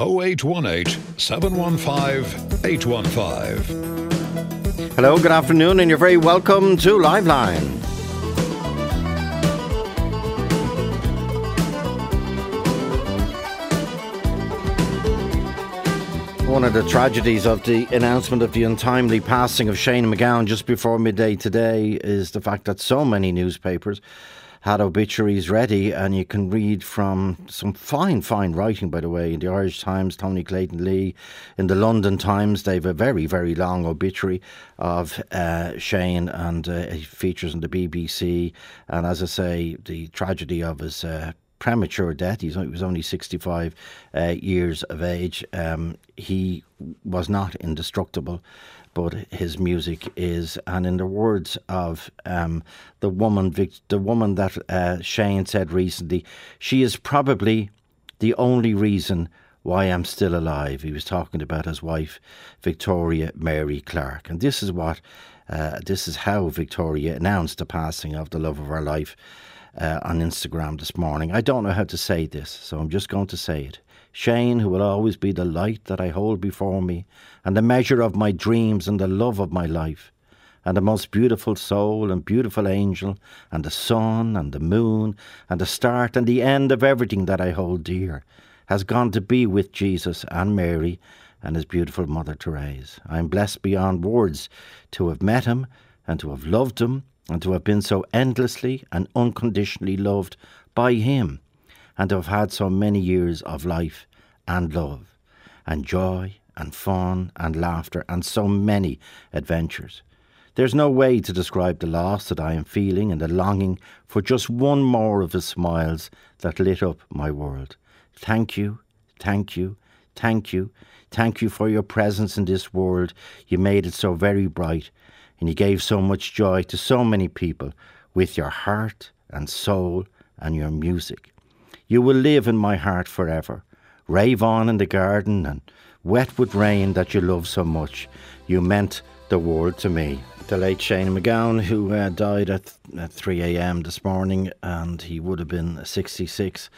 0818 715 815. Hello, good afternoon, and you're very welcome to Liveline. One of the tragedies of the announcement of the untimely passing of Shane MacGowan just before midday today is the fact that so many newspapers had obituaries ready, and you can read from some fine writing, by the way, in the Irish Times, Tony Clayton Lee, in the London Times. They have a very long obituary of Shane, and he features in the BBC, and as I say, the tragedy of his premature death. He was only 65 years of age. He was not indestructible, but his music is. And in the words of the woman that Shane said recently, she is probably the only reason why I'm still alive. He was talking about his wife, Victoria Mary Clark. And this is what, this is how Victoria announced the passing of the love of her life. On Instagram this morning. I don't know how to say this, so I'm just going to say it. Shane, who will always be the light that I hold before me, and the measure of my dreams and the love of my life, and the most beautiful soul and beautiful angel, and the sun and the moon and the start and the end of everything that I hold dear, has gone to be with Jesus and Mary and his beautiful mother Therese. I am blessed beyond words to have met him and to have loved him, and to have been so endlessly and unconditionally loved by him, and to have had so many years of life and love and joy and fun and laughter and so many adventures. There's no way to describe the loss that I am feeling and the longing for just one more of his smiles that lit up my world. Thank you, thank you, thank you, thank you for your presence in this world. You made it so very bright. And you gave so much joy to so many people with your heart and soul and your music. You will live in my heart forever. Rave on in the garden and wet with rain that you love so much. You meant the world to me. The late Shane MacGowan, who died at 3 a.m. this morning, and he would have been 66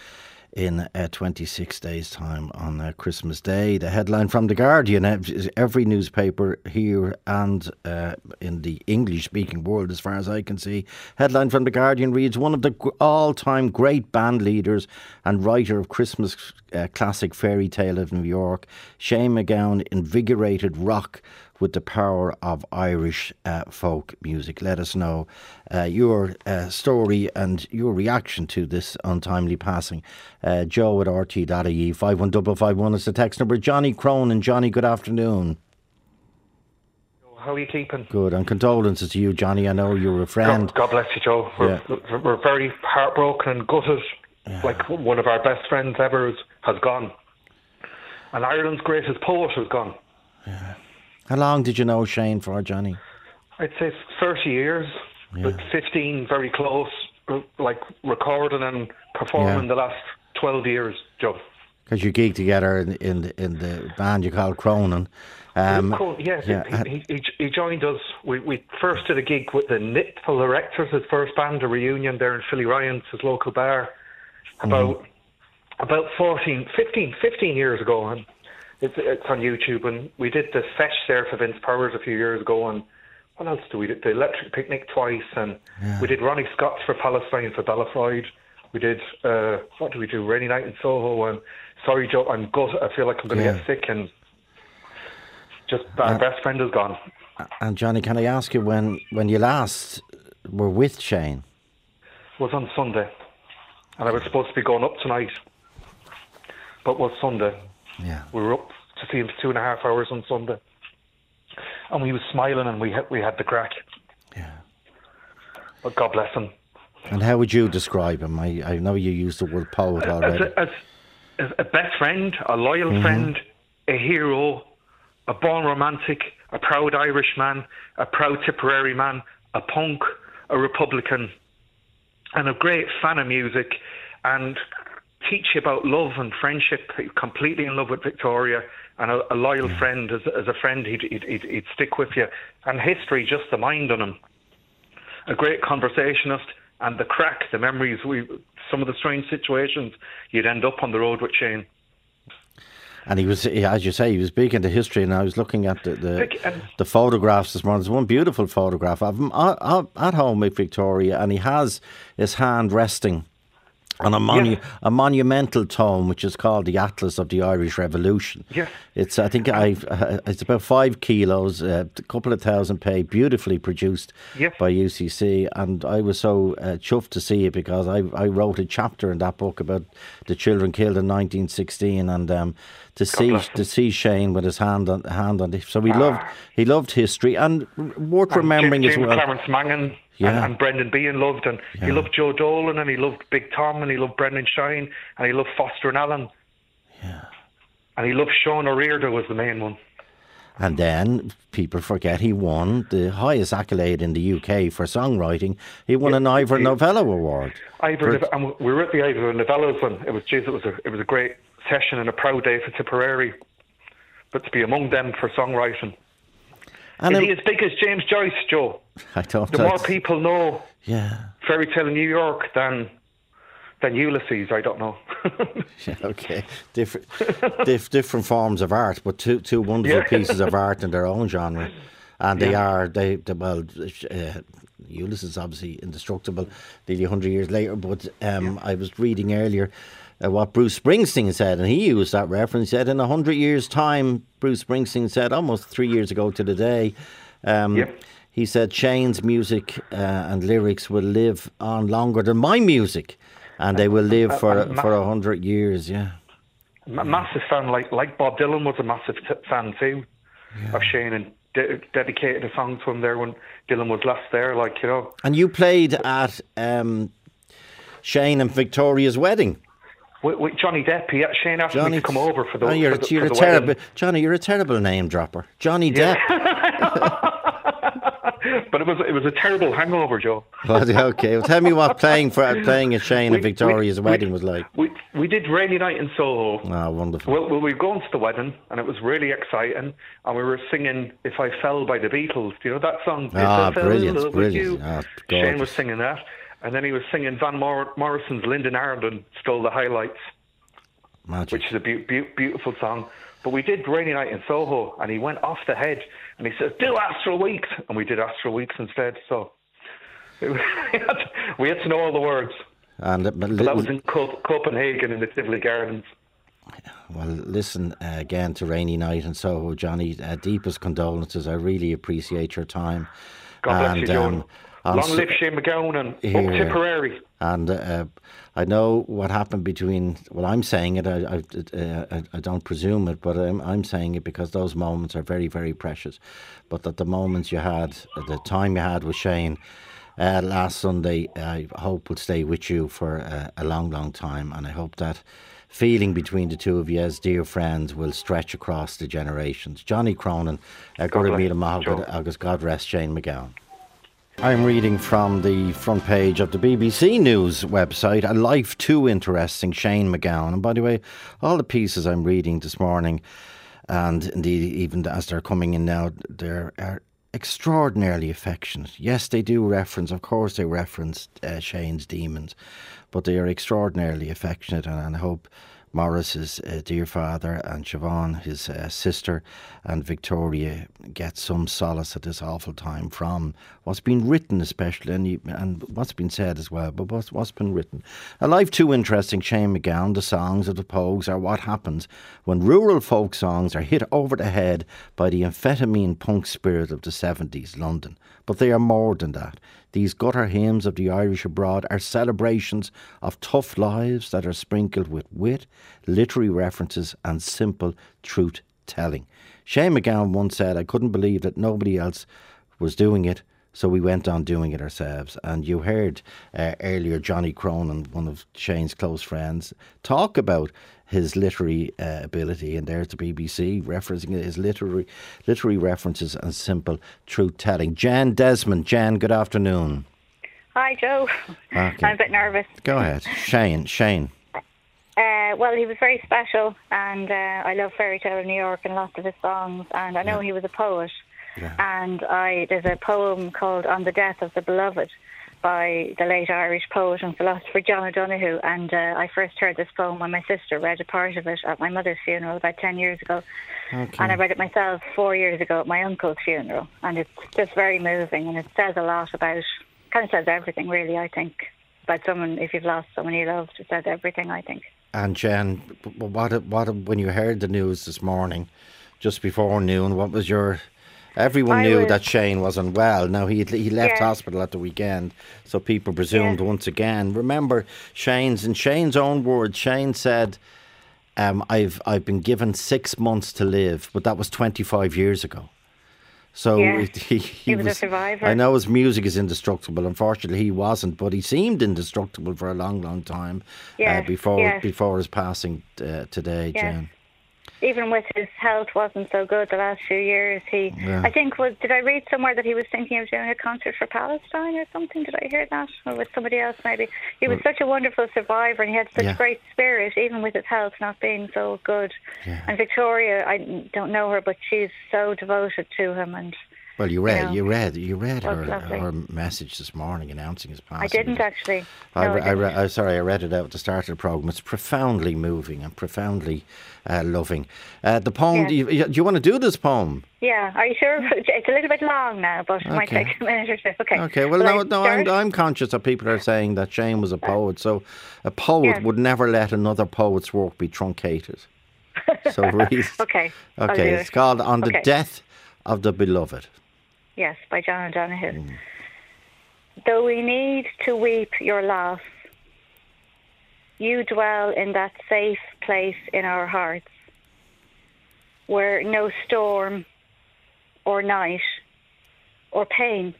in 26 days' time on Christmas Day. The headline from The Guardian, every newspaper here and in the English-speaking world, as far as I can see. Headline from The Guardian reads, one of the all-time great band leaders and writer of Christmas classic Fairy Tale of New York, Shane MacGowan invigorated rock with the power of Irish folk music. Let us know your story and your reaction to this untimely passing. Joe at rt.ie, 51551 is the text number. Johnny Cronin. Johnny, good afternoon. How are you keeping? Good, and condolences to you, Johnny. I know you're a friend. God bless you, Joe. We're very heartbroken and gutted. Yeah. Like, one of our best friends ever has gone. And Ireland's greatest poet has gone. Yeah. How long did you know Shane for, Johnny? I'd say 30 years, but 15 very close, like recording and performing the last 12 years, Joe. Because you geek together in the band you call Cronin. He joined us. We first did a gig with the Nitful Erectors, his first band, a reunion there in Philly Ryan's, his local bar, about 15 years ago, and it's on YouTube, and we did the Fetch there for Vince Powers a few years ago, and what else did we do? The Electric Picnic twice, and we did Ronnie Scott's for Palestine for Bella Freud. We did, what did we do? Rainy Night in Soho, and sorry, Joe, I'm gutted. I feel like I'm going to get sick, and just our best friend is gone. And Johnny, can I ask you when you last were with Shane? It was on Sunday, and I was supposed to be going up tonight, but it was Sunday. Yeah. We were up to see him for 2.5 hours on Sunday. And we were smiling and we had the crack. Yeah. But God bless him. And how would you describe him? I know you used the word poet already. As a best friend, a loyal friend, a hero, a born romantic, a proud Irishman, a proud Tipperary man, a punk, a Republican, and a great fan of music, and teach you about love and friendship. Completely in love with Victoria, and a loyal friend. As a friend, he'd stick with you. And history, just the mind on him. A great conversationalist, and the crack, the memories. Some of the strange situations you'd end up on the road with Shane. And he was, as you say, he was big into history. And I was looking at the photographs this morning. There's one beautiful photograph of him at home with Victoria, and he has his hand resting on a monumental tome which is called the Atlas of the Irish Revolution. Yeah. It's it's about 5 kilos, a couple of thousand page, beautifully produced by UCC, and I was so chuffed to see it because I wrote a chapter in that book about the children killed in 1916, and to see Shane with his hand on it. So he loved history, and worth remembering as well. Clarence Mangan. Yeah. And Brendan Bean loved, and he loved Joe Dolan, and he loved Big Tom, and he loved Brendan Shine, and he loved Foster and Allen. Yeah. And he loved Sean O'Riordan was the main one. And then people forget he won the highest accolade in the UK for songwriting. He won an Ivor Novello Award. And we were at the Ivor Novello's, and it was a great session and a proud day for Tipperary, but to be among them for songwriting. And is he as big as James Joyce, Joe? I don't know. The more people know Fairy Tale in New York than Ulysses, I don't know. Different forms of art, but two wonderful pieces of art in their own genre. And they Ulysses obviously indestructible nearly 100 years later, but I was reading earlier what Bruce Springsteen said, and he used that reference. He said, in 100 years' time, Bruce Springsteen said, almost 3 years ago to the day, he said, Shane's music and lyrics will live on longer than my music, and they will live for 100 years, A massive fan, like Bob Dylan was a massive fan too of Shane, and dedicated a song to him there when Dylan was last there, And you played at Shane and Victoria's wedding. With Johnny Depp, Shane asked me to come over for the wedding. Johnny, you're a terrible name dropper. Johnny Depp. But it was a terrible hangover, Joe. Okay, well, tell me what playing at Shane and Victoria's wedding was like. We did Rainy Night in Soho. Oh, wonderful. Well, we were going to the wedding, and it was really exciting, and we were singing If I Fell by the Beatles. Do you know that song? Brilliant. Oh, Shane was singing that. And then he was singing Van Morrison's Linden Ireland Stole the Highlights, Magic. Which is a beautiful song. But we did Rainy Night in Soho, and he went off the head, and he said, do Astral Weeks! And we did Astral Weeks instead, so we had to know all the words. But that was in Copenhagen in the Tivoli Gardens. Well, listen again to Rainy Night in Soho, Johnny. Deepest condolences. I really appreciate your time. God bless you, John. Long live Shane MacGowan and Tipperary. And I know what happened between... Well, I'm saying it. I don't presume it, but I'm saying it because those moments are very, very precious. But that the moments you had, the time you had with Shane last Sunday, I hope will stay with you for a long, long time. And I hope that feeling between the two of you as dear friends will stretch across the generations. Johnny Cronin, God rest Shane MacGowan. I'm reading from the front page of the BBC News website, A Life Too Interesting, Shane MacGowan. And by the way, all the pieces I'm reading this morning, and indeed even as they're coming in now, they are extraordinarily affectionate. Yes, they do reference, of course they reference Shane's demons, but they are extraordinarily affectionate, and I hope Morris, his dear father, and Siobhan, his sister, and Victoria get some solace at this awful time from what's been written, especially, and what's been said as well, but what's been written. A Life Too Interesting, Shane MacGowan. The songs of the Pogues are what happens when rural folk songs are hit over the head by the amphetamine punk spirit of the 70s London. But they are more than that. These gutter hymns of the Irish abroad are celebrations of tough lives that are sprinkled with wit, literary references and simple truth-telling. Shane MacGowan once said, I couldn't believe that nobody else was doing it, so we went on doing it ourselves. And you heard earlier Johnny Cronin, one of Shane's close friends, talk about his literary ability, and there's the BBC referencing his literary references and simple truth-telling. Jan Desmond. Jan, good afternoon. Hi, Joe. Okay. I'm a bit nervous. Go ahead. Shane. Well, he was very special, and I love Fairy Tale of New York and lots of his songs, and I know he was a poet, and there's a poem called On the Death of the Beloved, by the late Irish poet and philosopher John O'Donoghue, and I first heard this poem when my sister read a part of it at my mother's funeral about 10 years ago. Okay. And I read it myself 4 years ago at my uncle's funeral, and it's just very moving, and it says a lot about, kind of says everything really, I think, about someone. If you've lost someone you loved, it says everything, I think. And Jen, what when you heard the news this morning, just before noon, what was your... Everyone knew that Shane wasn't well. Now, he left hospital at the weekend, so people presumed once again. Remember, in Shane's own words, Shane said, I've been given 6 months to live, but that was 25 years ago. So he was a survivor. I know his music is indestructible. Unfortunately, he wasn't, but he seemed indestructible for a long, long time before his passing today, Jen. Even with his health wasn't so good the last few years, he I think was. Did I read somewhere that he was thinking of doing a concert for Palestine or something? Did I hear that? Or with somebody else maybe? He was such a wonderful survivor, and he had such great spirit, even with his health not being so good. Yeah. And Victoria, I don't know her, but she's so devoted to him. And well, you read her message this morning announcing his passing. I didn't actually. I read it out at the start of the programme. It's profoundly moving and profoundly loving. The poem, do you want to do this poem? Yeah, are you sure? It's a little bit long now, but it might take a minute or two. Okay. Okay, well, I'm conscious that people are saying that Shane was a poet, so a poet would never let another poet's work be truncated. So read. Okay, it's called On the Death of the Beloved. Yes, by John O'Donoghue. Mm. Though we need to weep your loss, you dwell in that safe place in our hearts where no storm or night or pain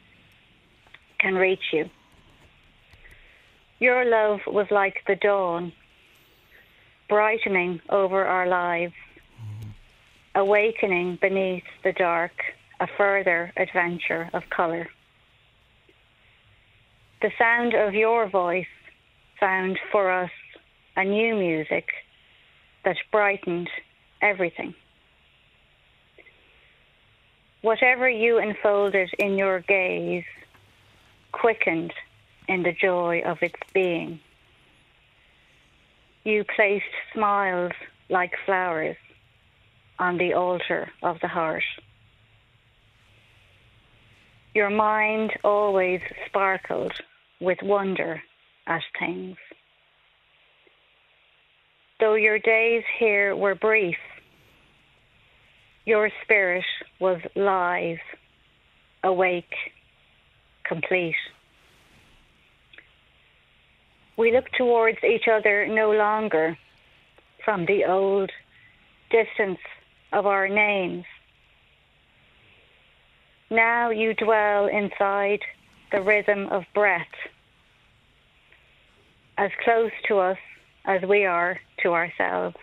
can reach you. Your love was like the dawn, brightening over our lives, awakening beneath the dark a further adventure of colour. The sound of your voice found for us a new music that brightened everything. Whatever you enfolded in your gaze quickened in the joy of its being. You placed smiles like flowers on the altar of the heart. Your mind always sparkled with wonder at things. Though your days here were brief, your spirit was live, awake, complete. We look towards each other no longer from the old distance of our names. Now you dwell inside the rhythm of breath, as close to us as we are to ourselves.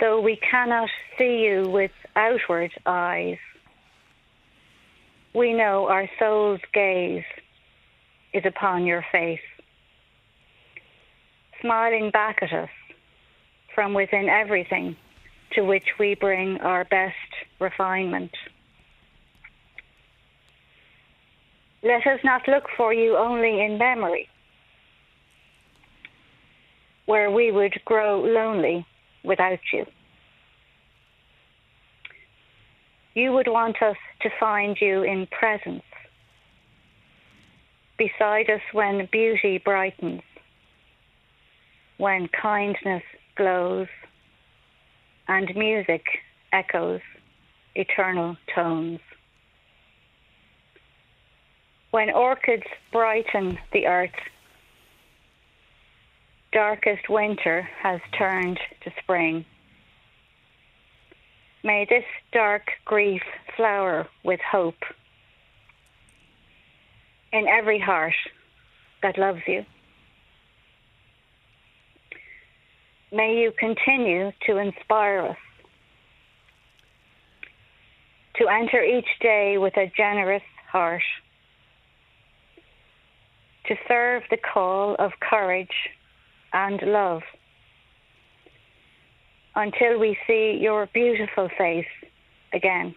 Though we cannot see you with outward eyes, we know our soul's gaze is upon your face, smiling back at us from within everything to which we bring our best refinement. Let us not look for you only in memory, where we would grow lonely without you. You would want us to find you in presence, beside us when beauty brightens, when kindness glows, and music echoes eternal tones. When orchids brighten the earth, darkest winter has turned to spring. May this dark grief flower with hope in every heart that loves you. May you continue to inspire us to enter each day with a generous heart, to serve the call of courage and love until we see your beautiful face again.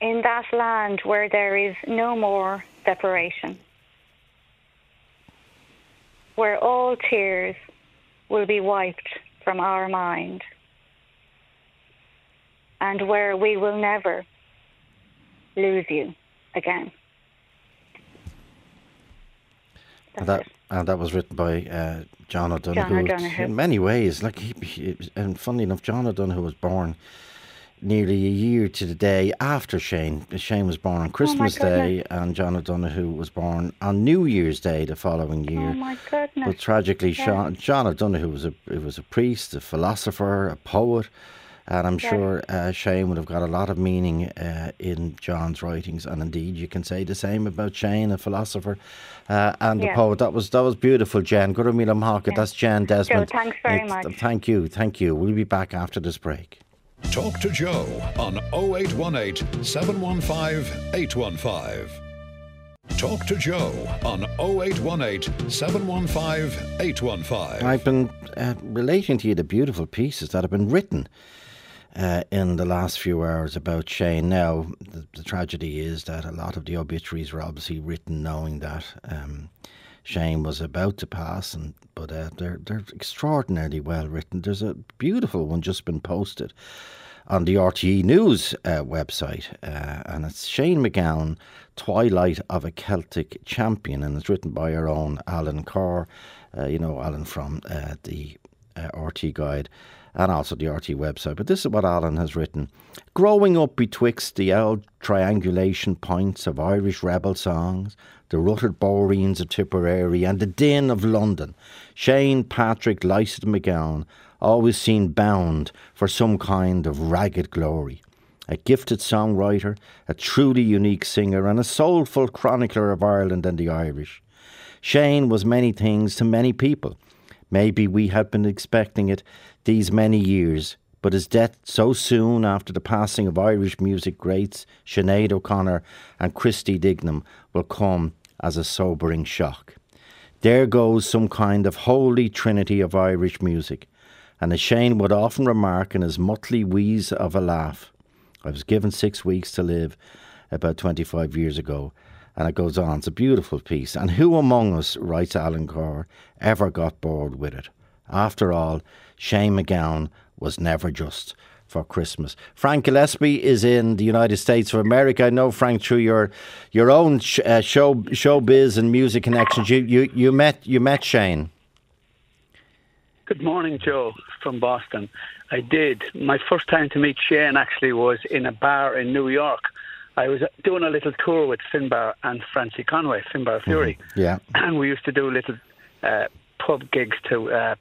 in that land where there is no more separation, where all tears will be wiped from our mind, and where we will never lose you again. And that was written by John O'Donoghue. In many ways, like and funnily enough, John O'Donoghue was born nearly a year to the day after Shane. Shane was born on Christmas Day, and John O'Donoghue was born on New Year's Day the following year. Oh my goodness! But tragically, yes. John O'Donoghue was a priest, a philosopher, a poet, and I'm sure Shane would have got a lot of meaning in John's writings. And indeed, you can say the same about Shane, a philosopher and a poet. That was beautiful, Jen. Good Mila Mahaka. That's Jen Desmond. Joe, thanks very much. Thank you. We'll be back after this break. Talk to Joe on 0818 715 815. Talk to Joe on 0818 715 815. I've been relating to you the beautiful pieces that have been written in the last few hours about Shane. Now, the tragedy is that a lot of the obituaries were obviously written knowing that Shane was about to pass, but they're extraordinarily well written. There's a beautiful one just been posted on the RTE News website, and it's Shane MacGowan, Twilight of a Celtic Champion, and it's written by our own Alan Carr, Alan from the RT Guide and also the RT website. But this is what Alan has written. Growing up betwixt the old triangulation points of Irish rebel songs, the rutted boreans of Tipperary and the din of London, Shane Patrick Lycett MacGowan always seemed bound for some kind of ragged glory. A gifted songwriter, a truly unique singer and a soulful chronicler of Ireland and the Irish. Shane was many things to many people. Maybe we had been expecting it these many years, but his death so soon after the passing of Irish music greats Sinead O'Connor and Christy Dignam will come as a sobering shock. There goes some kind of holy trinity of Irish music, and as Shane would often remark in his motley wheeze of a laugh, I was given 6 weeks to live about 25 years ago. And it goes on. It's a beautiful piece. And who among us, writes Alan Carr, ever got bored with it? After all, Shane MacGowan was never just for Christmas. Frank Gillespie is in the United States of America. I know, Frank, through your own showbiz and music connections, you met Shane. Good morning, Joe, from Boston. I did. My first time to meet Shane actually was in a bar in New York. I was doing a little tour with Finbar and Francie Conway, Finbar Fury. Mm-hmm. Yeah. And we used to do little pub gigs to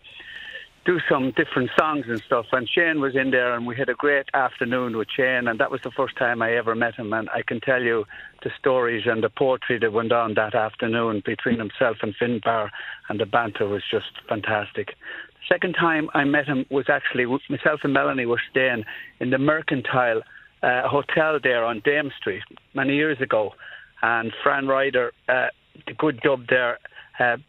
do some different songs and stuff. And Shane was in there and we had a great afternoon with Shane. And that was the first time I ever met him. And I can tell you the stories and the poetry that went on that afternoon between himself and Finbar, and the banter was just fantastic. The second time I met him was actually, myself and Melanie were staying in the Mercantile hotel there on Dame Street many years ago, and Fran Ryder, the good dub there,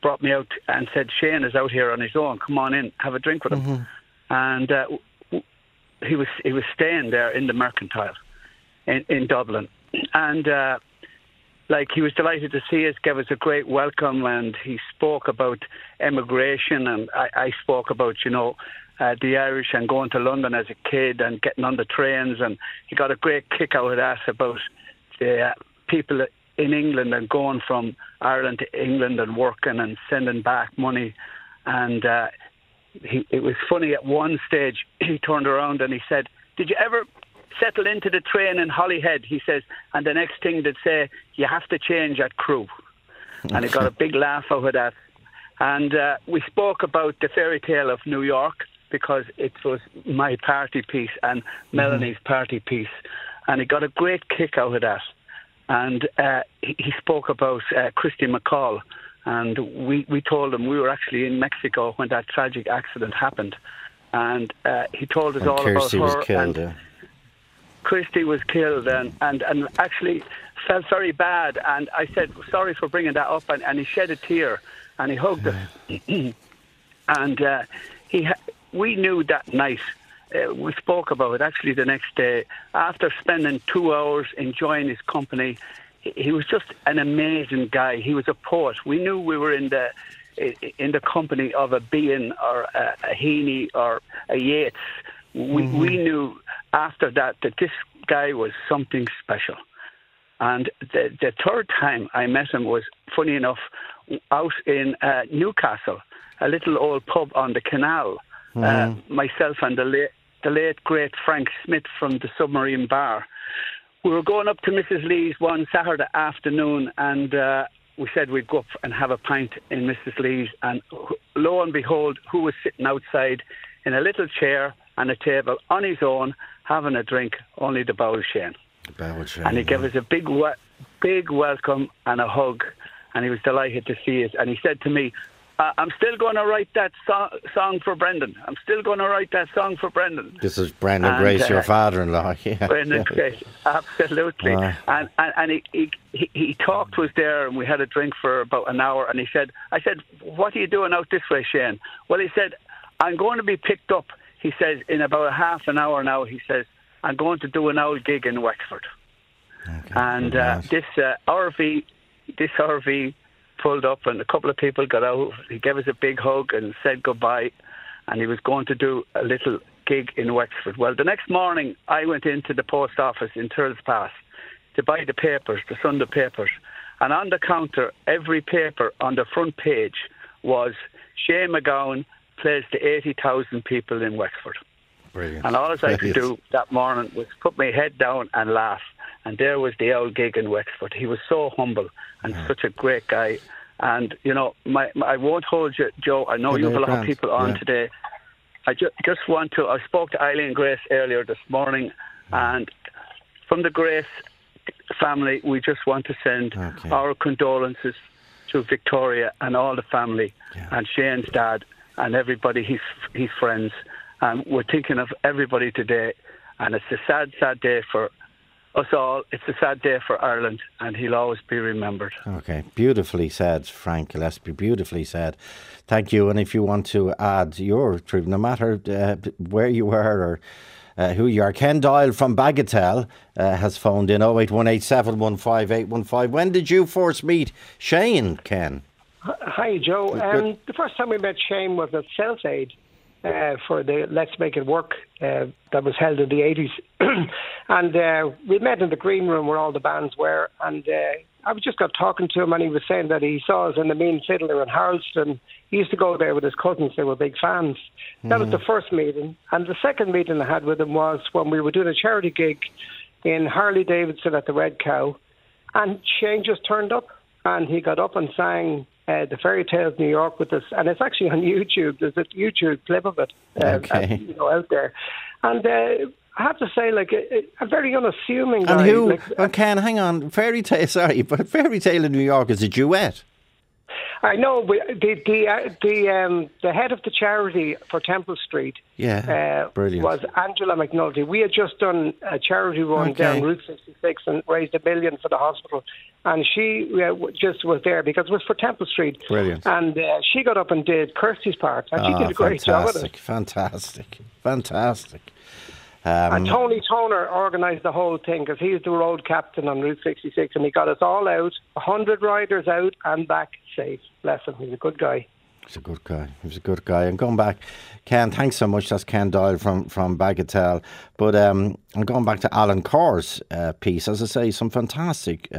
brought me out and said, Shane is out here on his own, come on in, have a drink with him. Mm-hmm. And he was staying there in the Mercantile in Dublin, and he was delighted to see us, gave us a great welcome, and he spoke about emigration, and I spoke about the Irish and going to London as a kid and getting on the trains, and he got a great kick out of that about the people in England and going from Ireland to England and working and sending back money. And it was funny, at one stage he turned around and he said, did you ever settle into the train in Holyhead? He says, and the next thing they'd say, you have to change at Crewe. And he got a big laugh out of that. And we spoke about the fairy tale of New York, because it was my party piece and Melanie's party piece. And he got a great kick out of that. And he spoke about Christy McCall. And we told him we were actually in Mexico when that tragic accident happened. And he told us all about her. Christy was killed and actually felt very bad. And I said, sorry for bringing that up. And he shed a tear and he hugged us. And we knew that night we spoke about actually the next day. After spending 2 hours enjoying his company, he was just an amazing guy. He was a poet. We knew we were in the company of a Bean or a Heaney or a Yeats. We knew after that this guy was something special. And the third time I met him was, funny enough, out in Newcastle, a little old pub on the canal. Myself and the late great Frank Smith from the Submarine Bar. We were going up to Mrs. Lee's one Saturday afternoon, and we said we'd go up and have a pint in Mrs. Lee's. And lo and behold, who was sitting outside in a little chair and a table on his own, having a drink, only the Bowl Shane. And he gave us a big welcome and a hug, and he was delighted to see us. And he said to me, I'm still going to write that song for Brendan. I'm still going to write that song for Brendan. This is Brendan Grace, your father-in-law. Yeah. Brendan Grace, absolutely. And he talked was there, and we had a drink for about an hour, and he said, I said, what are you doing out this way, Shane? Well, he said, I'm going to be picked up, he says, in about a half an hour now, he says, I'm going to do an old gig in Wexford. Okay, and this RV pulled up, and a couple of people got out. He gave us a big hug and said goodbye, and he was going to do a little gig in Wexford. Well, the next morning I went into the post office in Thurles Pass to buy the papers, the Sunday papers, and on the counter, every paper on the front page was Shane MacGowan plays to 80,000 people in Wexford. Brilliant. And all I could do that morning was put my head down and laugh. And there was the old gig in Wexford. He was so humble and such a great guy. And, you know, I won't hold you, Joe. I know you have a lot of people on today. I just want to... I spoke to Eileen Grace earlier this morning. And from the Grace family, we just want to send our condolences to Victoria and all the family and Shane's dad and everybody, his friends. And we're thinking of everybody today. And it's a sad, sad day for us all. It's a sad day for Ireland, and he'll always be remembered. Okay, beautifully said, Frank Gillespie, beautifully said. Thank you. And if you want to add your truth, no matter where you were or who you are, Ken Doyle from Bagatelle has phoned in 08187158815. When did you first meet Shane, Ken? Hi, Joe. The first time we met Shane was at Self-Aid. For the Let's Make It Work that was held in the 80s. And we met in the green room where all the bands were, and I just got talking to him, and he was saying that he saw us in the Mean Fiddler in Harleston. He used to go there with his cousins. They were big fans. That was the first meeting. And the second meeting I had with him was when we were doing a charity gig in Harley-Davidson at the Red Cow, and Shane just turned up, and he got up and sang The Fairy Tale of New York with us, and it's actually on YouTube. There's a YouTube clip of it out there. And I have to say, like, a very unassuming guy. And who, Ken, hang on, Fairy Tale of New York is a duet. I know, but the head of the charity for Temple Street was Angela McNulty. We had just done a charity run down Route 66 and raised $1 million for the hospital. And she just was there because it was for Temple Street. Brilliant. And she got up and did Kirsty's part. And she did a great job with it. Fantastic. And Tony Toner organised the whole thing because he's the road captain on Route 66, and he got us all out, 100 riders out and back safe. Bless him, he's a good guy. And going back, Ken, thanks so much. That's Ken Doyle from Bagatelle. But I'm going back to Alan Carr's piece. As I say, some fantastic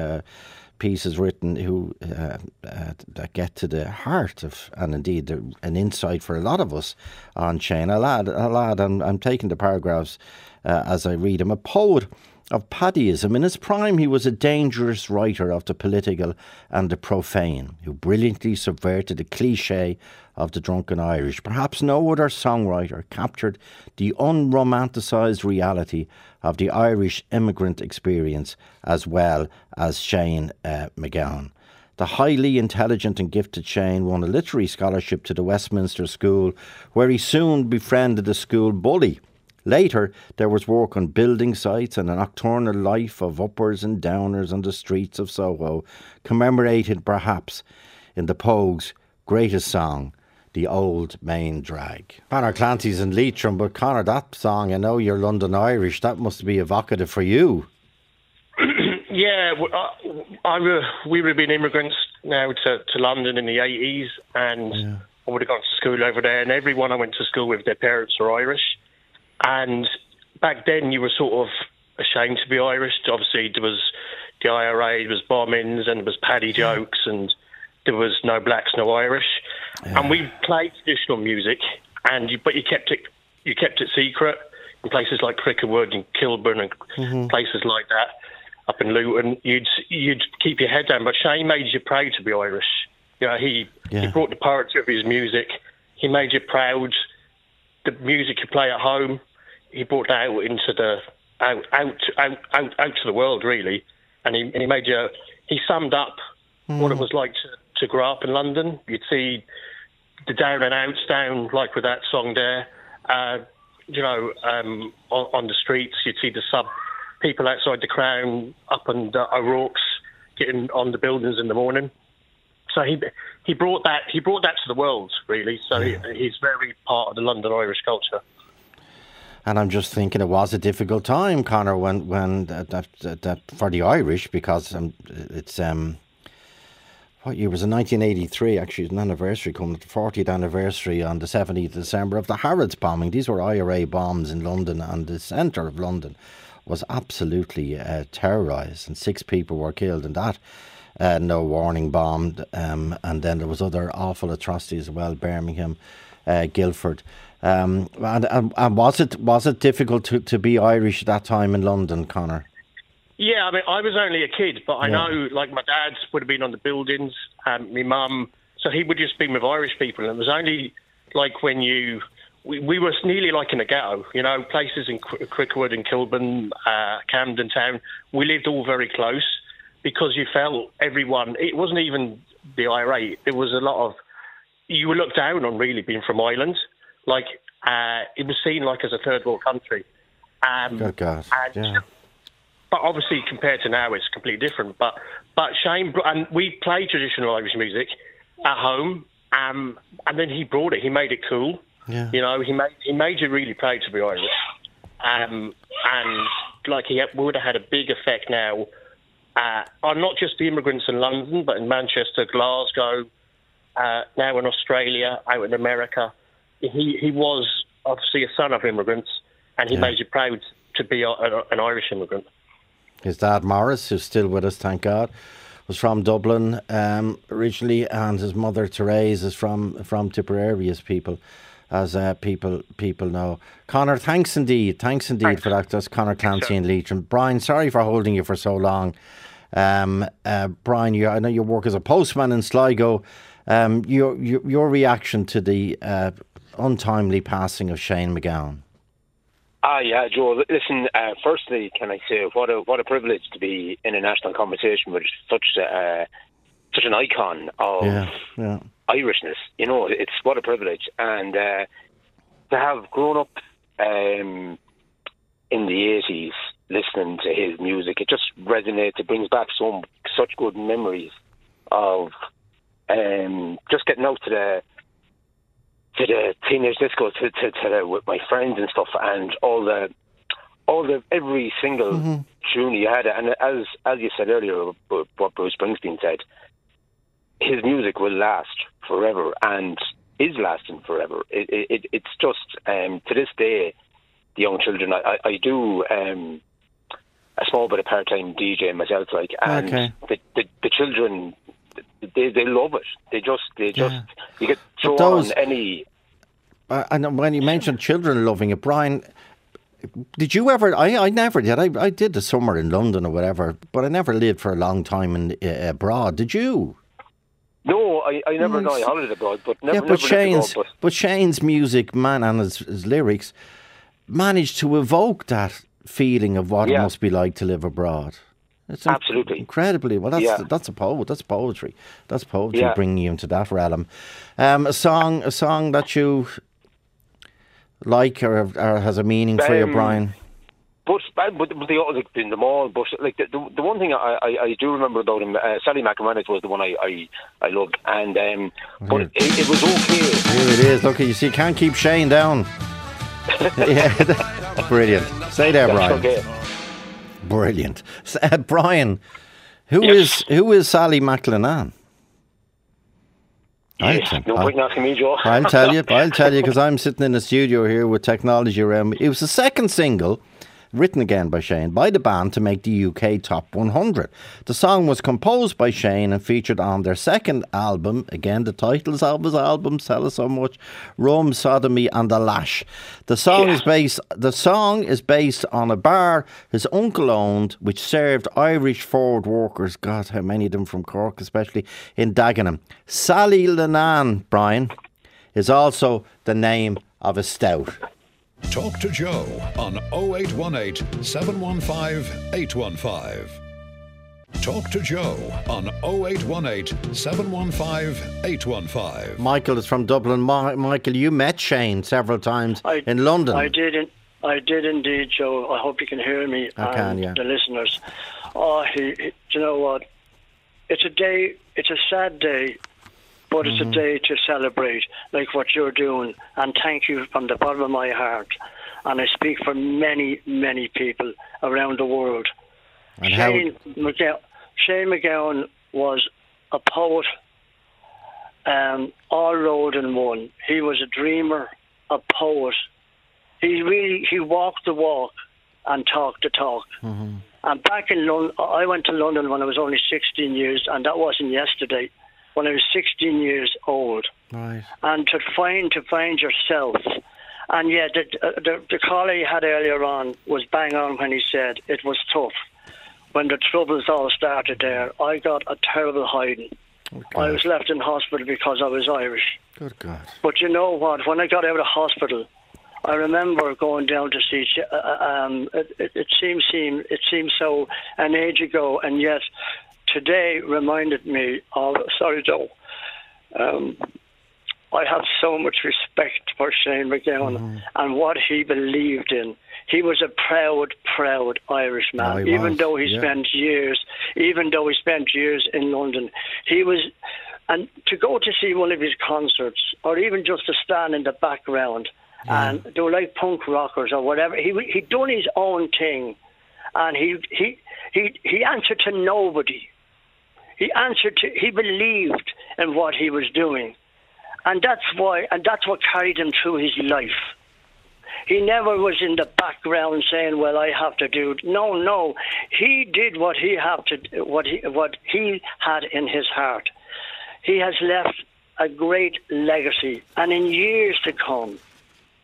pieces written that get to the heart of, and indeed an insight for a lot of us on Shane. I'm taking the paragraphs as I read them. A poet of Paddyism. In his prime, he was a dangerous writer of the political and the profane, who brilliantly subverted the cliché of the drunken Irish. Perhaps no other songwriter captured the unromanticised reality of the Irish immigrant experience as well as Shane MacGowan. The highly intelligent and gifted Shane won a literary scholarship to the Westminster School, where he soon befriended a school bully. Later, there was work on building sites and a nocturnal life of uppers and downers on the streets of Soho, commemorated perhaps in the Pogues' greatest song, the old main drag. Conor Clancy's in Leitrim, but Conor, that song, I know you're London Irish, that must be evocative for you. Yeah, we would have been immigrants now to London in the 80s, and yeah. I would have gone to school over there, and everyone I went to school with, their parents were Irish. And back then you were sort of ashamed to be Irish. Obviously there was the IRA, there was bombings, and there was paddy jokes, and there was no blacks, no Irish. Yeah. And we played traditional music, but you kept it secret in places like Crickerwood and Kilburn and places like that. Up in Luton, you'd keep your head down, but Shane made you proud to be Irish. You know, he brought the poetry of his music. He made you proud. The music you play at home, he brought that out into the out to the world, really. And he made you. He summed up what it was like to grow up in London. You'd see the down and outs down, like with that song there. On the streets, you'd see the sub. People outside the Crown, up in the O'Rourke's, getting on the buildings in the morning. So he brought that to the world, really. So he's very part of the London Irish culture. And I'm just thinking, it was a difficult time, Conor, when for the Irish, because it's what year was it? 1983. Actually, it's an anniversary coming, the 40th anniversary on the 17th of December of the Harrods bombing. These were IRA bombs in London, and the centre of London was absolutely terrorised, and 6 people were killed in that no warning bomb, and then there was other awful atrocities as well, Birmingham, Guildford, and was it difficult to be Irish at that time in London, Conor? Yeah, I mean, I was only a kid, but I know, like, my dad would have been on the buildings, and my mum, so he would just be with Irish people, and it was only like when you... We were nearly like in a ghetto, you know, places in Crickwood and Kilburn, Camden Town. We lived all very close because you felt everyone, it wasn't even the IRA. It was a lot of, you were looked down on really being from Ireland. Like, it was seen like as a third world country. Oh, God. But obviously compared to now, it's completely different. But Shane, and we played traditional Irish music at home, and then he brought it. He made it cool. Yeah. You know, he made you really proud to be Irish, and like he would have had a big effect now on not just the immigrants in London, but in Manchester, Glasgow, now in Australia, out in America. He was obviously a son of immigrants, and he made you proud to be an Irish immigrant. His dad, Morris, who's still with us, thank God, was from Dublin originally, and his mother, Therese, is from Tipperary, as people. As people know. Conor, thanks indeed for that. That's Conor Clancy and Leitrim. Brian, sorry for holding you for so long. Brian, I know you work as a postman in Sligo. Your reaction to the untimely passing of Shane MacGowan? Yeah, Joe. Listen, firstly, can I say what a privilege to be in a national conversation with such an icon of Irishness, you know. It's what a privilege, and to have grown up in the 80s listening to his music, it just resonates. It brings back such good memories of just getting out to the teenage disco with my friends and stuff, and all the every single tune he had. And as you said earlier, what Bruce Springsteen said, his music will last forever and is lasting forever. It's just, to this day, the young children, I do a small bit of part-time DJing myself, like, and the children, they love it. They just you get thrown on any... And when you mentioned children loving it, Brian... Did you ever? I never did. I did the summer in London or whatever, but I never lived for a long time abroad. Did you? No, I never. No, I hollered abroad, but never. Yeah, but Shane's abroad, but Shane's music, man, and his lyrics managed to evoke that feeling of what it must be like to live abroad. It's absolutely incredibly well. That's a poet. That's poetry. That's poetry bringing you into that realm. A song that you like or has a meaning for you, Brian? But they all, like, in the mall. But like the one thing I do remember about him, Sally McInerney was the one I loved, and but it was okay. Here it is. Look, you see, you can't keep Shane down. Yeah, brilliant. Say that, Brian. Okay. Brilliant, Brian. Who is Sally McLennan? I'll tell you. I'll tell you, because I'm sitting in the studio here with technology around me. It was the second single, written again by Shane, by the band to make the UK Top 100. The song was composed by Shane and featured on their second album. Again, the titles of his albums tell us so much: Rum, Sodomy and The Lash. The song is based on a bar his uncle owned, which served Irish Ford workers, God, how many of them from Cork, especially in Dagenham. Sally Lennan, Brian, is also the name of a stout. Talk to Joe on 0818 715 815. Talk to Joe on 0818 715 815. Michael is from Dublin. Michael, you met Shane several times in London. I did indeed, Joe. I hope you can hear me. I can, yeah. The listeners. Oh, you know what? It's a day. It's a sad day. But it's a day to celebrate, like what you're doing. And thank you from the bottom of my heart. And I speak for many, many people around the world. And Shane MacGowan was a poet, all road in one. He was a dreamer, a poet. He walked the walk and talked the talk. Mm-hmm. And back in London, I went to London when I was only 16 years, and that wasn't yesterday. When I was 16 years old, right. And to find yourself, and yeah, the caller you had earlier on was bang on when he said it was tough. When the troubles all started there, I got a terrible hiding. I was left in hospital because I was Irish. Good God! But you know what? When I got out of hospital, I remember going down to see. It seemed so an age ago, and yet. Today reminded me of, sorry Joe, I have so much respect for Shane MacGowan and what he believed in. He was a proud, proud Irishman. Even though he spent years in London, he was, and to go to see one of his concerts or even just to stand in the background and they were like punk rockers or whatever. He'd done his own thing, and he answered to nobody. He believed in what he was doing. And that's what carried him through his life. He never was in the background saying, well, I have to do it. No. He did what he had in his heart. He has left a great legacy. And in years to come,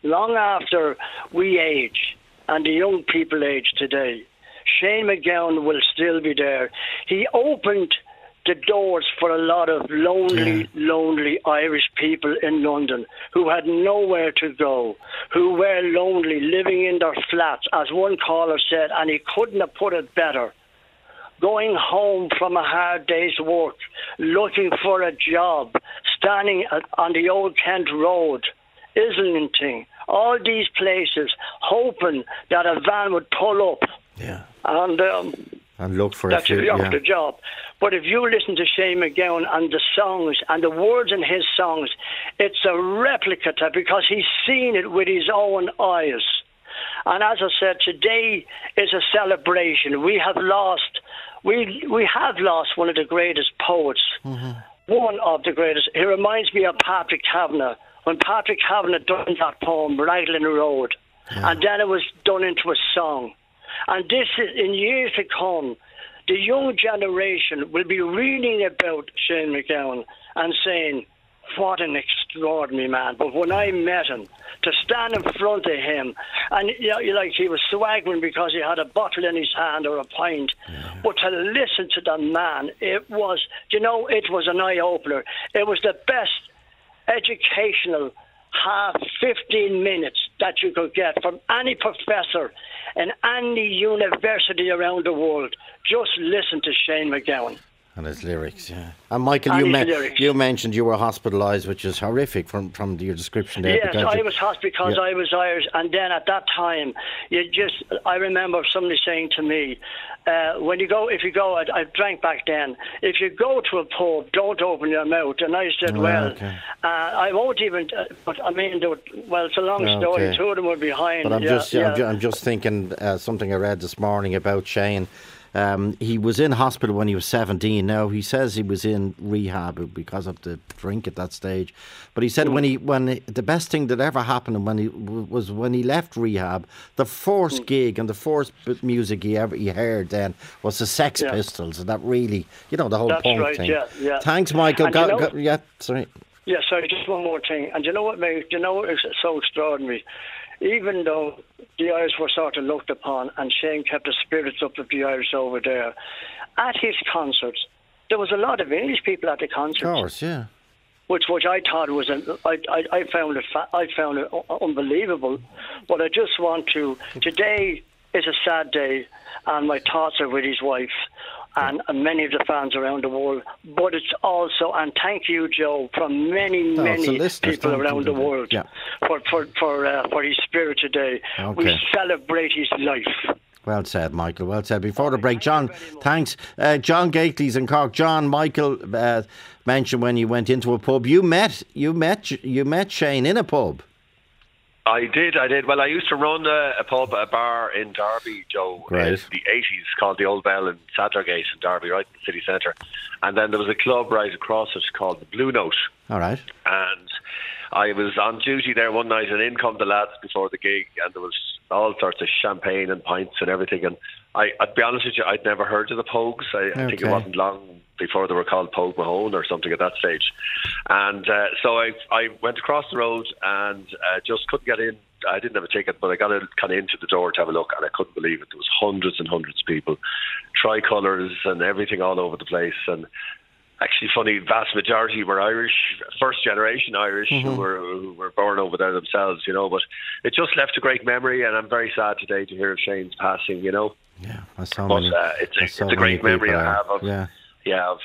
long after we age and the young people age today, Shane MacGowan will still be there. He opened the doors for a lot of lonely Irish people in London who had nowhere to go, who were lonely, living in their flats, as one caller said, and he couldn't have put it better. Going home from a hard day's work, looking for a job, standing on the Old Kent Road, Islington, all these places, hoping that a van would pull up. Yeah, and look for the job. But if you listen to Shane MacGowan and the songs and the words in his songs, it's a replica because he's seen it with his own eyes. And as I said, today is a celebration. We have lost one of the greatest poets. Mm-hmm. One of the greatest. He reminds me of Patrick Kavanagh. When Patrick Kavanagh done that poem, Raglan Road, and then it was done into a song. And this is, in years to come, the young generation will be reading about Shane MacGowan and saying, what an extraordinary man. But when I met him, to stand in front of him, and you know, like he was swaggering because he had a bottle in his hand or a pint, but to listen to the man, it was an eye-opener. It was the best educational 15 minutes that you could get from any professor in any university around the world. Just listen to Shane MacGowan. And his lyrics, yeah. And Michael, and you mentioned you were hospitalised, which is horrific from your description there. Yes, I was hospitalised because I was Irish. And then at that time, I remember somebody saying to me, I drank back then, if you go to a pub, don't open your mouth. And I said, I won't even, but I mean, it's a long story. Two of them were behind. But I'm just thinking something I read this morning about Shane. He was in hospital when he was 17. Now, he says he was in rehab because of the drink at that stage. But he said the best thing that ever happened was when he left rehab, the first gig and the first music he heard then was the Sex Pistols. And that really, the whole punk thing. Yeah. Thanks, Michael. Sorry, just one more thing. And it's so extraordinary. Even though the Irish were sort of looked upon and Shane kept the spirits up of the Irish over there, at his concerts, there was a lot of English people at the concerts. Of course, yeah. Which I thought was, I found it unbelievable. But I just want to, today is a sad day and my thoughts are with his wife and many of the fans around the world, but it's also, and thank you, Joe, from many people around the world for his spirit today. Okay. We celebrate his life. Well said, Michael. Well said. Before the break, John, thanks. John Gately's in Cork. John, Michael mentioned when you went into a pub, you met Shane in a pub. I did. Well, I used to run a bar in Derby, Joe, in the 80s, called the Old Bell in Sadlergate in Derby, right in the city centre. And then there was a club right across it called the Blue Note. All right. And I was on duty there one night, and in come the lads before the gig, and there was all sorts of champagne and pints and everything. And I'd be honest with you, I'd never heard of the Pogues. I think it wasn't long before they were called Pogue Mahone or something at that stage. And so I went across the road and just couldn't get in. I didn't have a ticket, but I got kind of into the door to have a look, and I couldn't believe it. There was hundreds and hundreds of people, tricolours and everything all over the place. And actually, funny, vast majority were Irish, first-generation Irish who were born over there themselves, But it just left a great memory, and I'm very sad today to hear of Shane's passing, Yeah, it's a great memory I have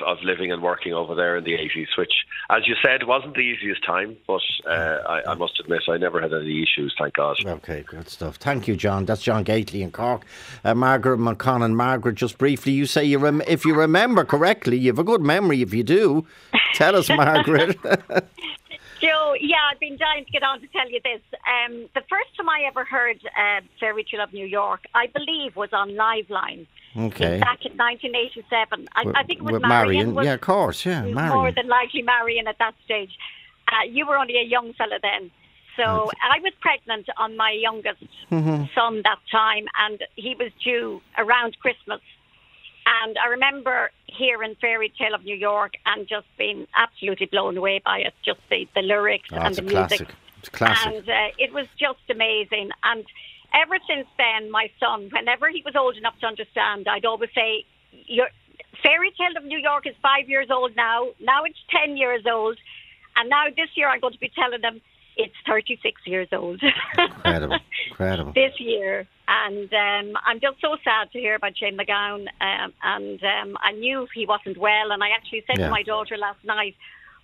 of living and working over there in the 80s, which, as you said, wasn't the easiest time, but I must admit I never had any issues, thank God. Okay, good stuff. Thank you, John. That's John Gately in Cork. Margaret McConnon. Margaret, just briefly, you say if you remember correctly, you have a good memory. If you do, tell us, Margaret. Joe, I've been dying to get on to tell you this. The first time I ever heard Fairway to Love New York, I believe, was on Live Line. Okay. Back in 1987. I think it was Marion. Yeah, of course, yeah. Marion. More than likely Marion at that stage. You were only a young fella then. So I was pregnant on my youngest son that time, and he was due around Christmas. And I remember hearing Fairy Tale of New York and just being absolutely blown away by it, just the lyrics and the music. It's a classic. And it was just amazing. And ever since then, my son, whenever he was old enough to understand, I'd always say, Fairy Tale of New York is 5 years old now. Now it's 10 years old. And now this year I'm going to be telling him it's 36 years old. Incredible. This year. And I'm just so sad to hear about Shane MacGowan. I knew he wasn't well. And I actually said to my daughter last night,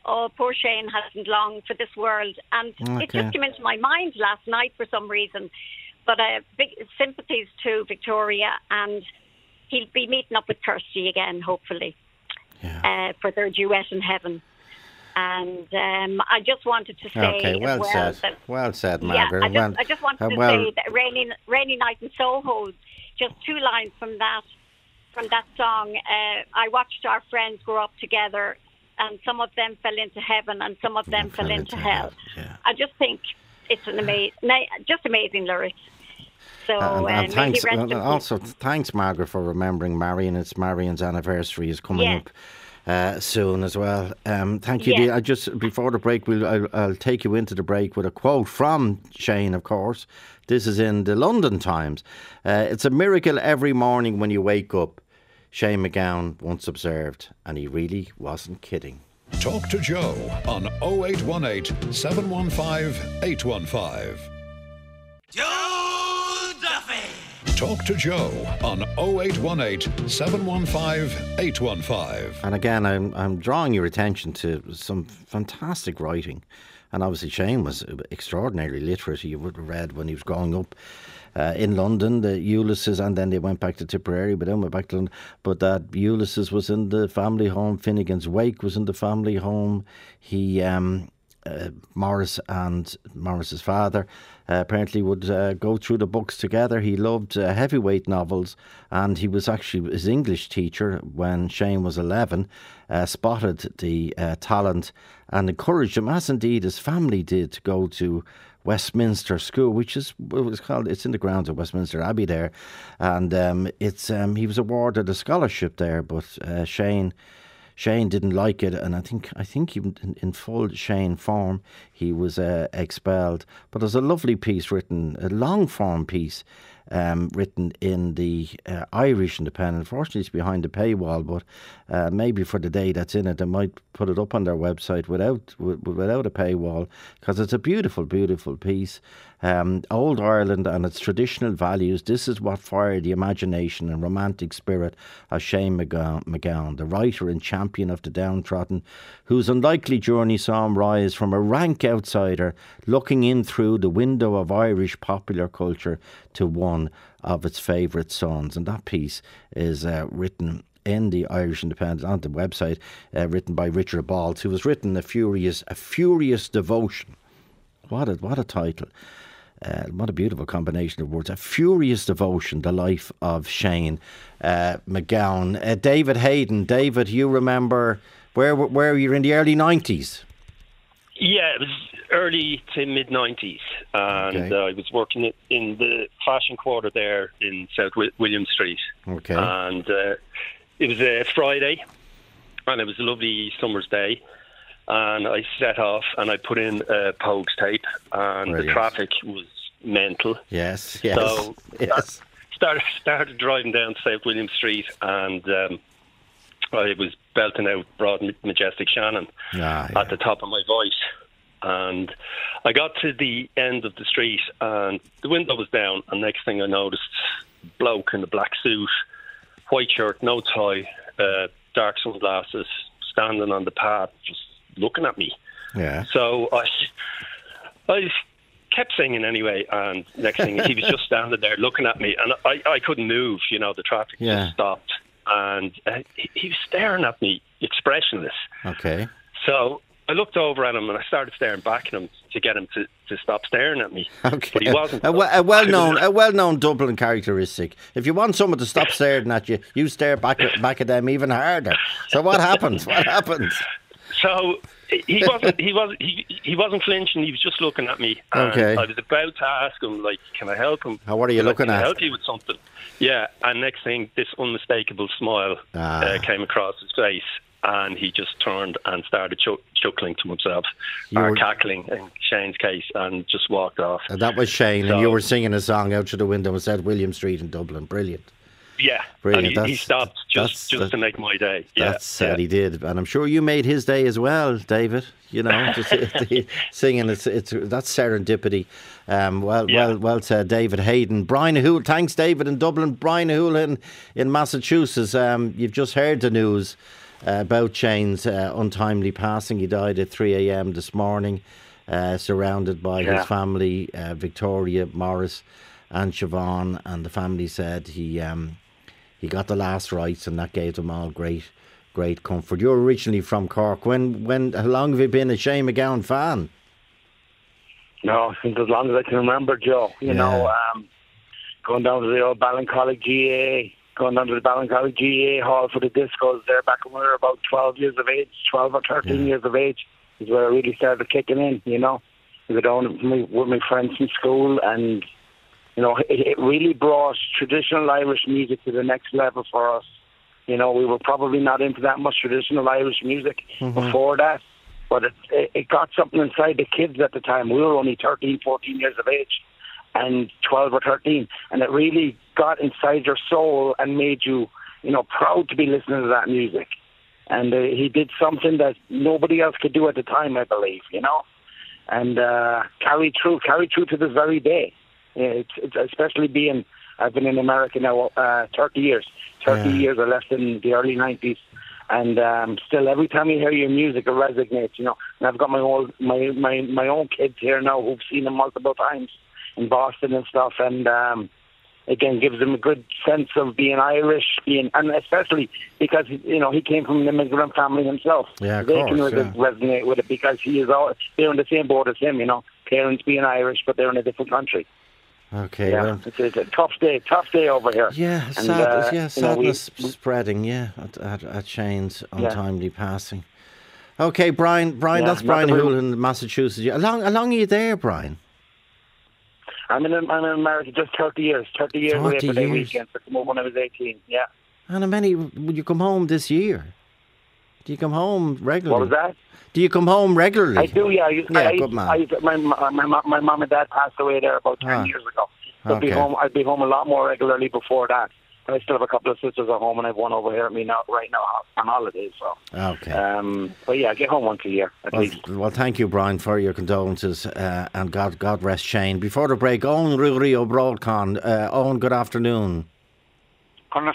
oh, poor Shane hasn't long for this world. And it just came into my mind last night for some reason. But big sympathies to Victoria. And he'll be meeting up with Kirsty again, hopefully, for their duet in heaven. And I just wanted to say... Okay, well said, Margaret. I just wanted to say that Rainy Night in Soho, just two lines from that song. I watched our friends grow up together, and some of them fell into heaven and some of them fell into hell. Yeah. I just think it's an amazing lyrics. So, and thanks, thanks, Margaret, for remembering Marion. It's Marion's anniversary is coming up. Soon as well. Thank you. Yeah. Before the break, I'll take you into the break with a quote from Shane, of course. This is in the London Times. It's a miracle every morning when you wake up, Shane MacGowan once observed, and he really wasn't kidding. Talk to Joe on 0818 715 815. Joe Duffy! Talk to Joe on 0818 715 815. And again, I'm drawing your attention to some fantastic writing. And obviously Shane was extraordinarily literate. You would have read when he was growing up in London, the Ulysses, and then they went back to Tipperary, but then went back to London. But that Ulysses was in the family home. Finnegan's Wake was in the family home. He, Morris and Morris's father apparently would go through the books together. He loved heavyweight novels, and he was actually his English teacher when Shane was 11, spotted the talent and encouraged him, as indeed his family did, to go to Westminster School, which is what it's called. It's in the grounds of Westminster Abbey there, and it's he was awarded a scholarship there, but Shane didn't like it, and I think even in full Shane form, he was expelled. But there's a lovely piece written, a long-form piece written in the Irish Independent. Unfortunately, it's behind the paywall, but maybe for the day that's in it, they might put it up on their website without a paywall, because it's a beautiful, beautiful piece. Old Ireland and its traditional values, this is what fired the imagination and romantic spirit of Shane MacGowan, the writer and champion of the downtrodden, whose unlikely journey saw him rise from a rank outsider looking in through the window of Irish popular culture to one of its favourite sons. And that piece is written in the Irish Independent, on the website, written by Richard Balls, who has written A Furious Devotion. What a title. What a beautiful combination of words. A Furious Devotion, the life of Shane MacGowan. David Hayden. David, you remember, where you were in the early 90s? Yeah, it was early to mid-90s. And I was working in the fashion quarter there in South William Street. Okay. And it was a Friday, and it was a lovely summer's day. And I set off and I put in Pogue's tape, and brilliant. The traffic was mental. Yes. So yes. I started driving down South William Street, and I was belting out Broad Majestic Shannon at the top of my voice. And I got to the end of the street, and the window was down, and next thing I noticed, bloke in a black suit, white shirt, no tie, dark sunglasses, standing on the path, just looking at me. Yeah. So I kept singing anyway, and next thing he was just standing there looking at me, and I couldn't move, you know, the traffic just stopped, and he was staring at me, expressionless. Okay. So I looked over at him, and I started staring back at him to get him to stop staring at me. Okay. But he wasn't. A well-known Dublin characteristic. If you want someone to stop staring at you, you stare back at them even harder. So what happens? So he wasn't flinching. He was just looking at me. And I was about to ask him, like, "Can I help him? How are you looking at? Help you with something?" Yeah. And next thing, this unmistakable smile came across his face, and he just turned and started chuckling to himself, cackling in Shane's case, and just walked off. And that was Shane, and you were singing a song out through the window in South William Street in Dublin. Brilliant. Yeah, brilliant. And he stopped just to make my day. Yeah, that's sad he did, and I'm sure you made his day as well, David. You know, just singing. It's that's serendipity. Well said, David Hayden. Brian Hool, thanks, David in Dublin. Brian Hool in Massachusetts. You've just heard the news about Shane's untimely passing. He died at 3 a.m. this morning, surrounded by his family, Victoria, Morris, and Siobhan, and the family said he got the last rites, and that gave them all great comfort. You're originally from Cork. How long have you been a Shane MacGowan fan? No, since as long as I can remember, Joe. You know, going down to the old Ballincollig GA, going down to the Ballincollig GA hall for the discos there back when we were about 12 or 13 years of age is where I really started kicking in, you know. I was down with my friends from school, and you know, it really brought traditional Irish music to the next level for us. You know, we were probably not into that much traditional Irish music before that, but it got something inside the kids at the time. We were only 13, 14 years of age, and 12 or 13, and it really got inside your soul and made you proud to be listening to that music. And he did something that nobody else could do at the time, I believe, you know, and carried through to this very day. It's especially being I've been in America now 30 years. I left in the early 90s. And still, every time I hear your music, it resonates, you know. And I've got my own kids here now who've seen them multiple times in Boston and stuff. And again, gives them a good sense of being Irish, and especially because, you know, he came from an immigrant family himself. Yeah, of course, resonate with it because they're on the same boat as him, you know. Parents being Irish, but they're in a different country. Okay, yeah, well, it's a tough day over here. Yeah, sadness spreading. Yeah, at Shane's untimely passing. Okay, Brian, that's Brian Hoolan in Massachusetts. How long are you there, Brian? I'm in America just 30 years. 30 years away for the weekend. I came home when I was 18. Yeah. And how many? Will you come home this year? Do you come home regularly? What was that? Do you come home regularly? I do, yeah. Good man. My mum and dad passed away there about 10 years ago. So I'd be home a lot more regularly before that. But I still have a couple of sisters at home, and I have one over here at me now, right now on holidays. So. Okay. But yeah, I get home once a year at least. Well, thank you, Brian, for your condolences, and God rest Shane. Before the break, Owen Ruairi O'Brolcon. Owen, good afternoon.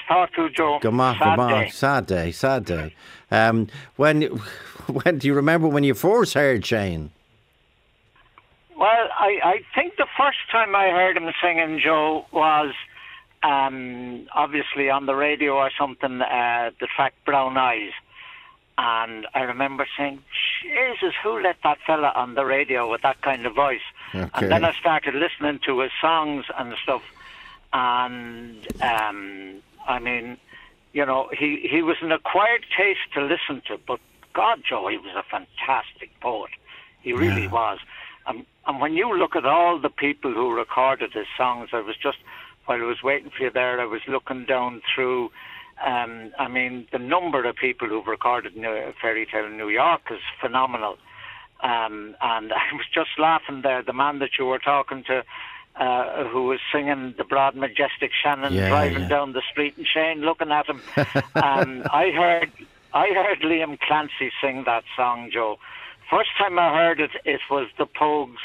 Sad day. When do you remember when you first heard Shane? Well, I think the first time I heard him singing, Joe, was obviously on the radio or something, the track Brown Eyes. And I remember saying, Jesus, who let that fella on the radio with that kind of voice? Okay. And then I started listening to his songs and stuff. And, I mean, you know, he was an acquired taste to listen to, but God, Joe, he was a fantastic poet. He really was. And when you look at all the people who recorded his songs, while I was waiting for you there, I was looking down through, I mean, the number of people who've recorded Fairy Tale in New York is phenomenal. And I was just laughing there, the man that you were talking to, who was singing the broad, majestic Shannon driving down the street, and Shane looking at him. I heard Liam Clancy sing that song, Joe. First time I heard it, it was the Pogues,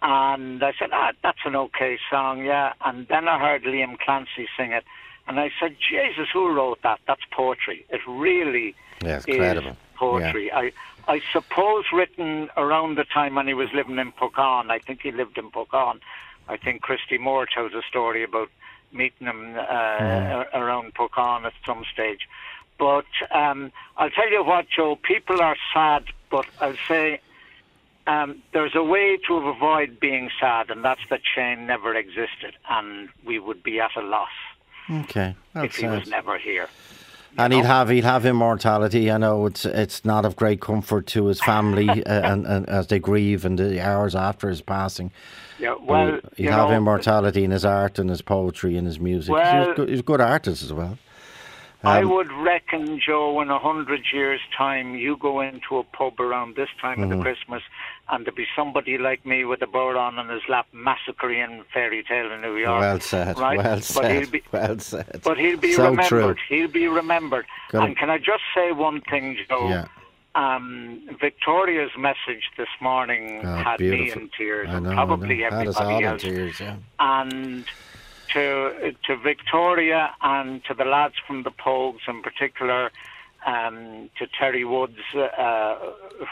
and I said, that's an okay song, yeah. And then I heard Liam Clancy sing it, and I said, Jesus, who wrote that? That's poetry. It really is incredible. Poetry. Yeah. I suppose written around the time when he was living in Pucón. I think he lived in Pucón. I think Christy Moore tells a story about meeting him around Pucón at some stage. But I'll tell you what, Joe, people are sad, but I'll say there's a way to avoid being sad, and that's that Shane never existed, and we would be at a loss if he was never here. And he'd have immortality. I know it's not of great comfort to his family, and as they grieve in the hours after his passing. Yeah, well, he'd have immortality in his art and his poetry and his music. Well, he was a good artist as well. I would reckon, Joe, in 100 years' time, you go into a pub around this time of the Christmas, and there'll be somebody like me with a bow on his lap, massacring Fairy Tale in New York. Well said, right? Well said. But he'll be remembered. True. He'll be remembered. Good. And can I just say one thing, Joe? Yeah. Victoria's message this morning had beautiful. Me in tears, and probably everybody else. Tears, yeah. And to Victoria and to the lads from the Pogues in particular, to Terry Woods,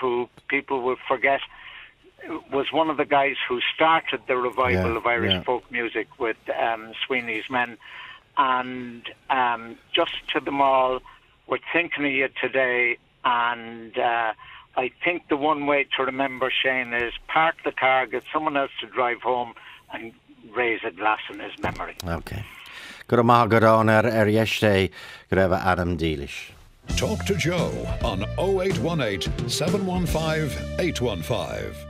who people will forget, was one of the guys who started the revival of Irish folk music with Sweeney's Men. And just to them all, we're thinking of you today, and I think the one way to remember Shane is park the car, get someone else to drive home, and raise a glass in his memory. Okay. Good maha godan erieshte greva Adam Deelish. Talk to Joe on 0818 715 815.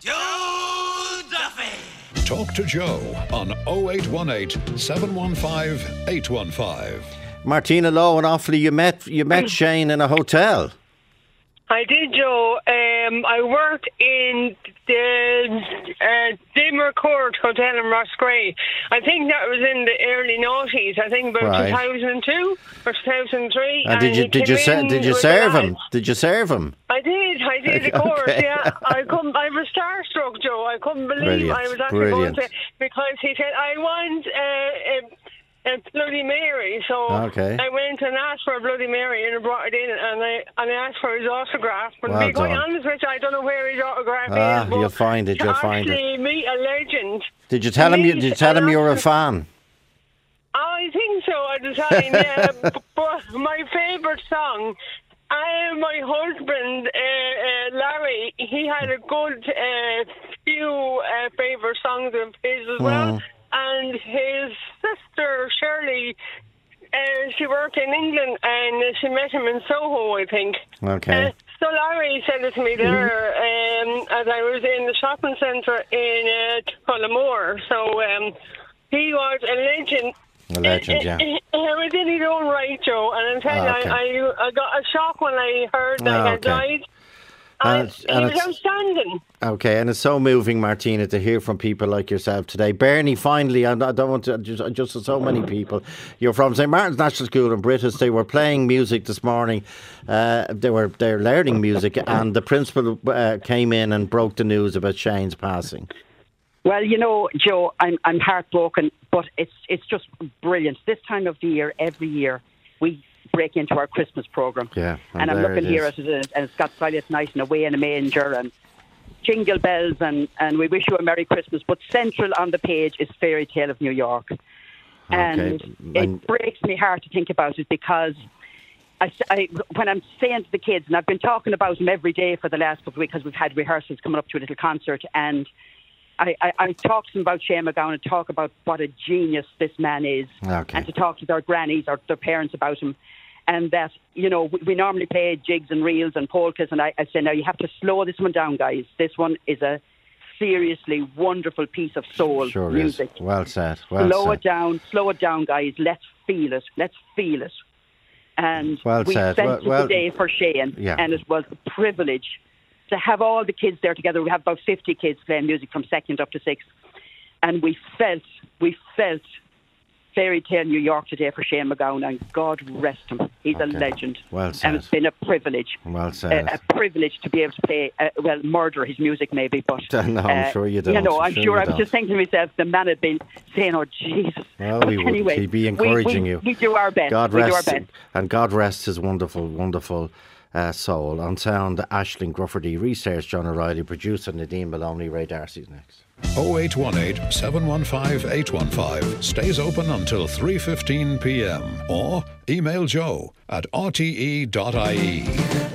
Joe Duffy. Talk to Joe on 0818 715 815. Martina Lowe and Offaly, you met Shane in a hotel. I did, Joe. I worked in the Dimmer Court Hotel in Roscrea. I think that was in the early noughties. I think about 2002 or 2003. And did you serve him? Did you serve him? I did, of course. Yeah, I was starstruck, Joe. I couldn't believe I was actually going to because he said, I want a Bloody Mary. So okay. I went and asked for a Bloody Mary and I brought it in and I asked for his autograph. But well, to be quite honest with you, I don't know where his autograph is. You'll find it, you'll find it. To meet a legend. Did you tell him you were a fan? I think so at the time, yeah. But my favourite song... my husband, Larry, he had a good few favourite songs of his as well. Mm. And his sister, Shirley, she worked in England and she met him in Soho, I think. Okay. So Larry said it to me there as I was in the shopping centre in Tullamore. So he was a legend. A legend, yeah. It was in his own right, Joe. And in fact, I got a shock when I heard that he had died. And it was outstanding. Okay, and it's so moving, Martina, to hear from people like yourself today. Bernie, finally, I don't want to, just so many people. You're from St. Martin's National School in British. They were playing music this morning. They were learning music, and the principal came in and broke the news about Shane's passing. Well, you know, Joe, I'm heartbroken, but it's just brilliant. This time of the year, every year, we break into our Christmas programme. Yeah, and I'm looking here at it, and it's got Silent Night and Away in a Manger and Jingle Bells and We Wish You a Merry Christmas. But central on the page is Fairy Tale of New York. And it breaks my heart to think about it because I when I'm saying to the kids, and I've been talking about them every day for the last couple of weeks because we've had rehearsals coming up to a little concert, and... I talk to them about Shane MacGowan and talk about what a genius this man is, and to talk to their grannies or their parents about him, and that, you know, we normally play jigs and reels and polkas, and I say, now you have to slow this one down, guys. This one is a seriously wonderful piece of soul music. Is. Well said. Slow it down, guys. Let's feel it. Let's feel it. And we spent today for Shane, and it was a privilege to have all the kids there together. We have about 50 kids playing music from second up to sixth, and we felt Fairy Tale New York today for Shane MacGowan, and God rest him. He's a legend. Well said. And it's been a privilege. Well said. A privilege to be able to play, murder his music maybe, but... no, I'm sure you don't. You know, I'm sure I was just thinking to myself, the man had been saying, oh, Jesus. Well, anyway, he'd be encouraging you. We do our best. And God rest his wonderful, wonderful... soul. On sound, Aisling Gruffordy, research, John O'Reilly, producer Nadine Maloney. Ray Darcy's next. 0818 715 815 stays open until 3:15 p.m. or email joe@rte.ie.